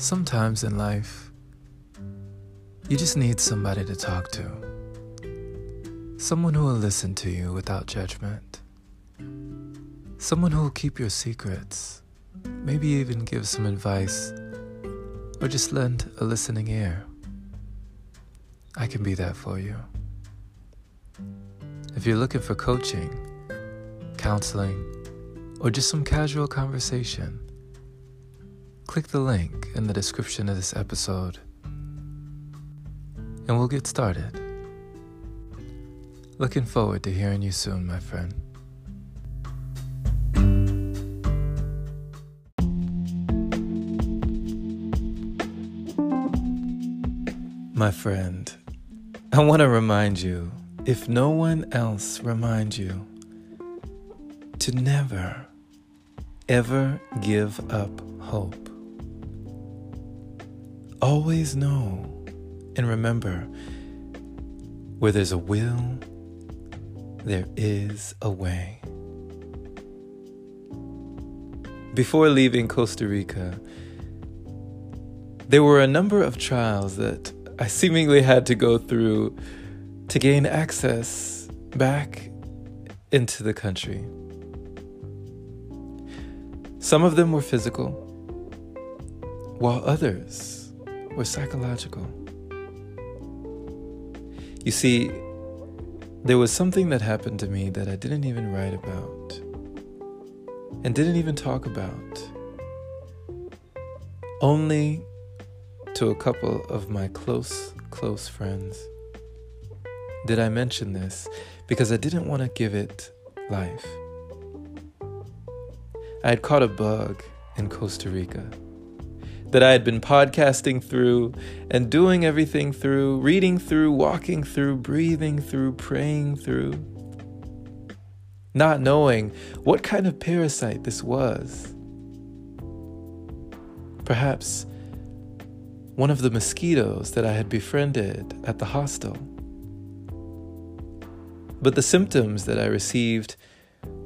Sometimes in life, you just need somebody to talk to. Someone who will listen to you without judgment. Someone who will keep your secrets, maybe even give some advice, or just lend a listening ear. I can be that for you. If you're looking for coaching, counseling, or just some casual conversation, click the link in the description of this episode, and we'll get started. Looking forward to hearing you soon, my friend. My friend, I want to remind you, if no one else reminds you, to never, ever give up hope. Always know and remember, where there's a will, there is a way. Before leaving Costa Rica, there were a number of trials that I seemingly had to go through to gain access back into the country. Some of them were physical, while others were psychological. You see, there was something that happened to me that I didn't even write about and didn't even talk about, only to a couple of my close friends. Did I mention this? Because I didn't want to give it life. I had caught a bug in Costa Rica that I had been podcasting through and doing everything through, reading through, walking through, breathing through, praying through, not knowing what kind of parasite this was. Perhaps one of the mosquitoes that I had befriended at the hostel. But the symptoms that I received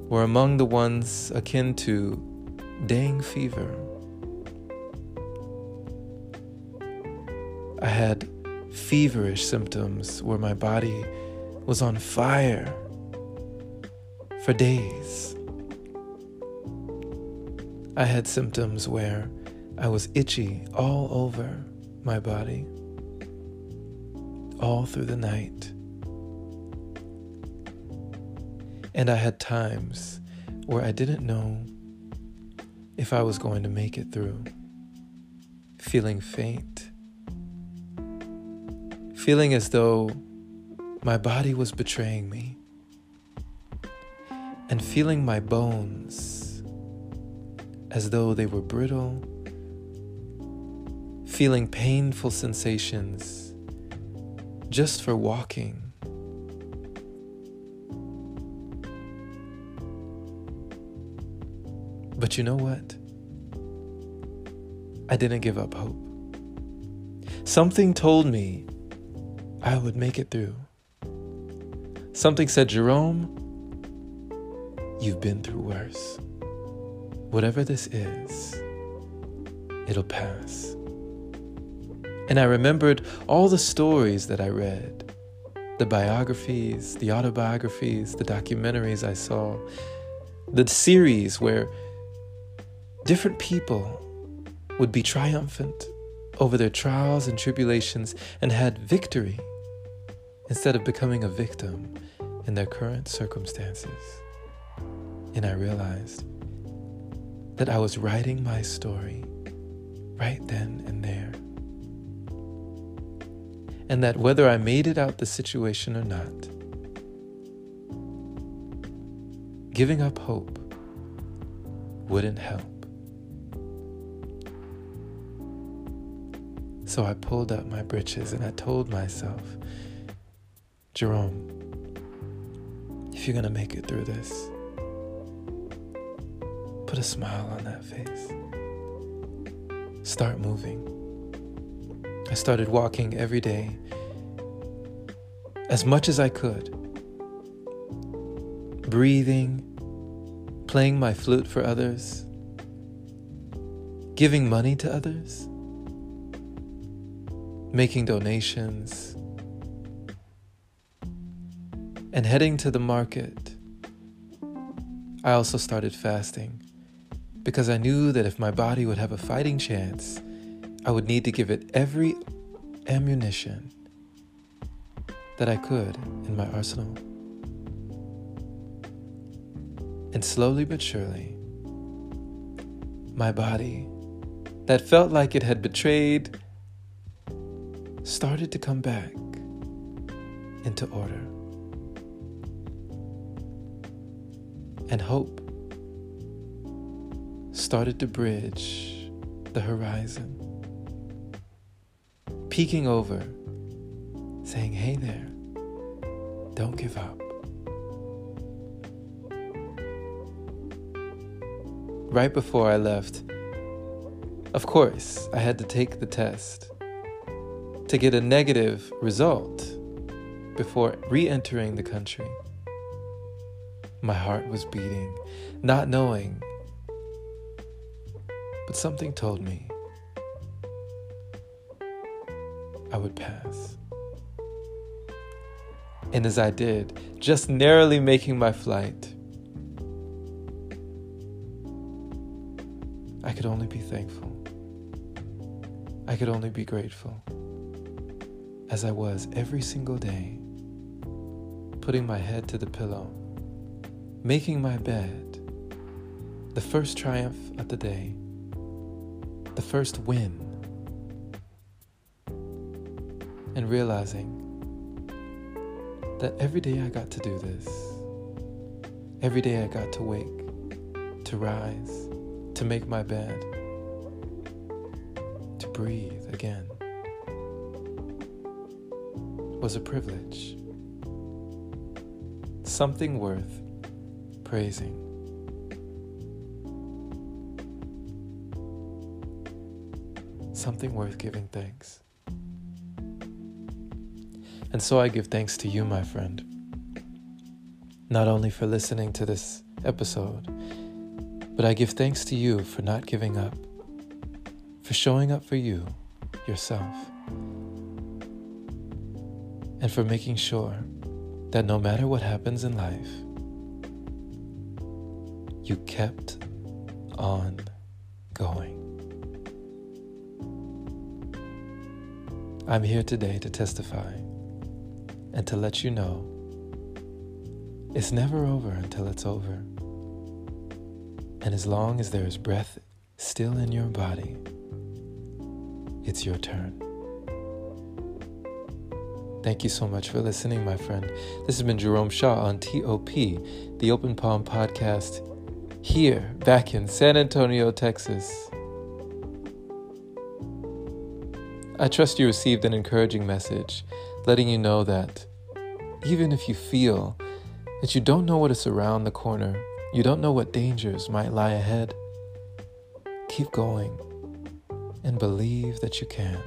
were among the ones akin to dengue fever. I had feverish symptoms where my body was on fire for days. I had symptoms where I was itchy all over my body, all through the night. And I had times where I didn't know if I was going to make it through, feeling faint, feeling as though my body was betraying me, and feeling my bones as though they were brittle, feeling painful sensations just for walking. But you know what? I didn't give up hope. Something told me I would make it through. Something said, Jerome, you've been through worse. Whatever this is, it'll pass. And I remembered all the stories that I read, the biographies, the autobiographies, the documentaries I saw, the series where different people would be triumphant over their trials and tribulations and had victory instead of becoming a victim in their current circumstances. And I realized that I was writing my story right then and there. And that whether I made it out the situation or not, giving up hope wouldn't help. So I pulled up my britches and I told myself, Jerome, if you're going to make it through this, put a smile on that face. Start moving. I started walking every day as much as I could, breathing, playing my flute for others, giving money to others, making donations, and heading to the market. I also started fasting because I knew that if my body would have a fighting chance, I would need to give it every ammunition that I could in my arsenal. And slowly but surely, my body, that felt like it had betrayed, started to come back into order. And hope started to bridge the horizon, peeking over, saying, hey there, don't give up. Right before I left, of course, I had to take the test to get a negative result before re-entering the country. My heart was beating, not knowing, but something told me I would pass. And as I did, just narrowly making my flight, I could only be thankful. I could only be grateful, as I was every single day, putting my head to the pillow, making my bed, the first triumph of the day, the first win, and realizing that every day I got to do this, every day I got to wake, to rise, to make my bed, to breathe again, was a privilege, something worth praising. Something worth giving thanks. And so I give thanks to you, my friend, not only for listening to this episode, but I give thanks to you for not giving up, for showing up for you, yourself, and for making sure that no matter what happens in life, you kept on going. I'm here today to testify and to let you know it's never over until it's over. And as long as there is breath still in your body, it's your turn. Thank you so much for listening, my friend. This has been Jerome Shaw on TOP, the Open Palm Podcast, here back in San Antonio, Texas. I trust you received an encouraging message, letting you know that even if you feel that you don't know what is around the corner, you don't know what dangers might lie ahead, keep going and believe that you can.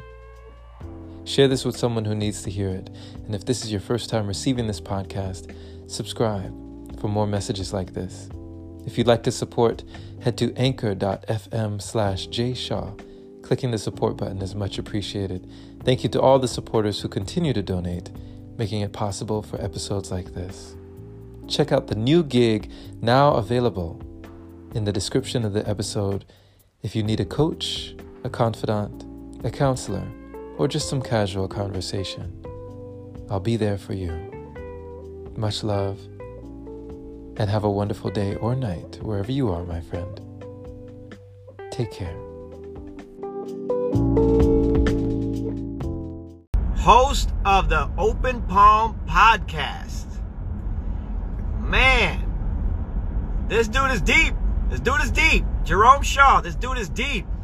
Share this with someone who needs to hear it. And if this is your first time receiving this podcast, subscribe for more messages like this. If you'd like to support, head to anchor.fm/jshaw. Clicking the support button is much appreciated. Thank you to all the supporters who continue to donate, making it possible for episodes like this. Check out the new gig now available in the description of the episode if you need a coach, a confidant, a counselor, or just some casual conversation. I'll be there for you. Much love, and have a wonderful day or night wherever you are, my friend. Take care. Host of the Open Palm Podcast. Man, this dude is deep. Jerome Shaw, this dude is deep.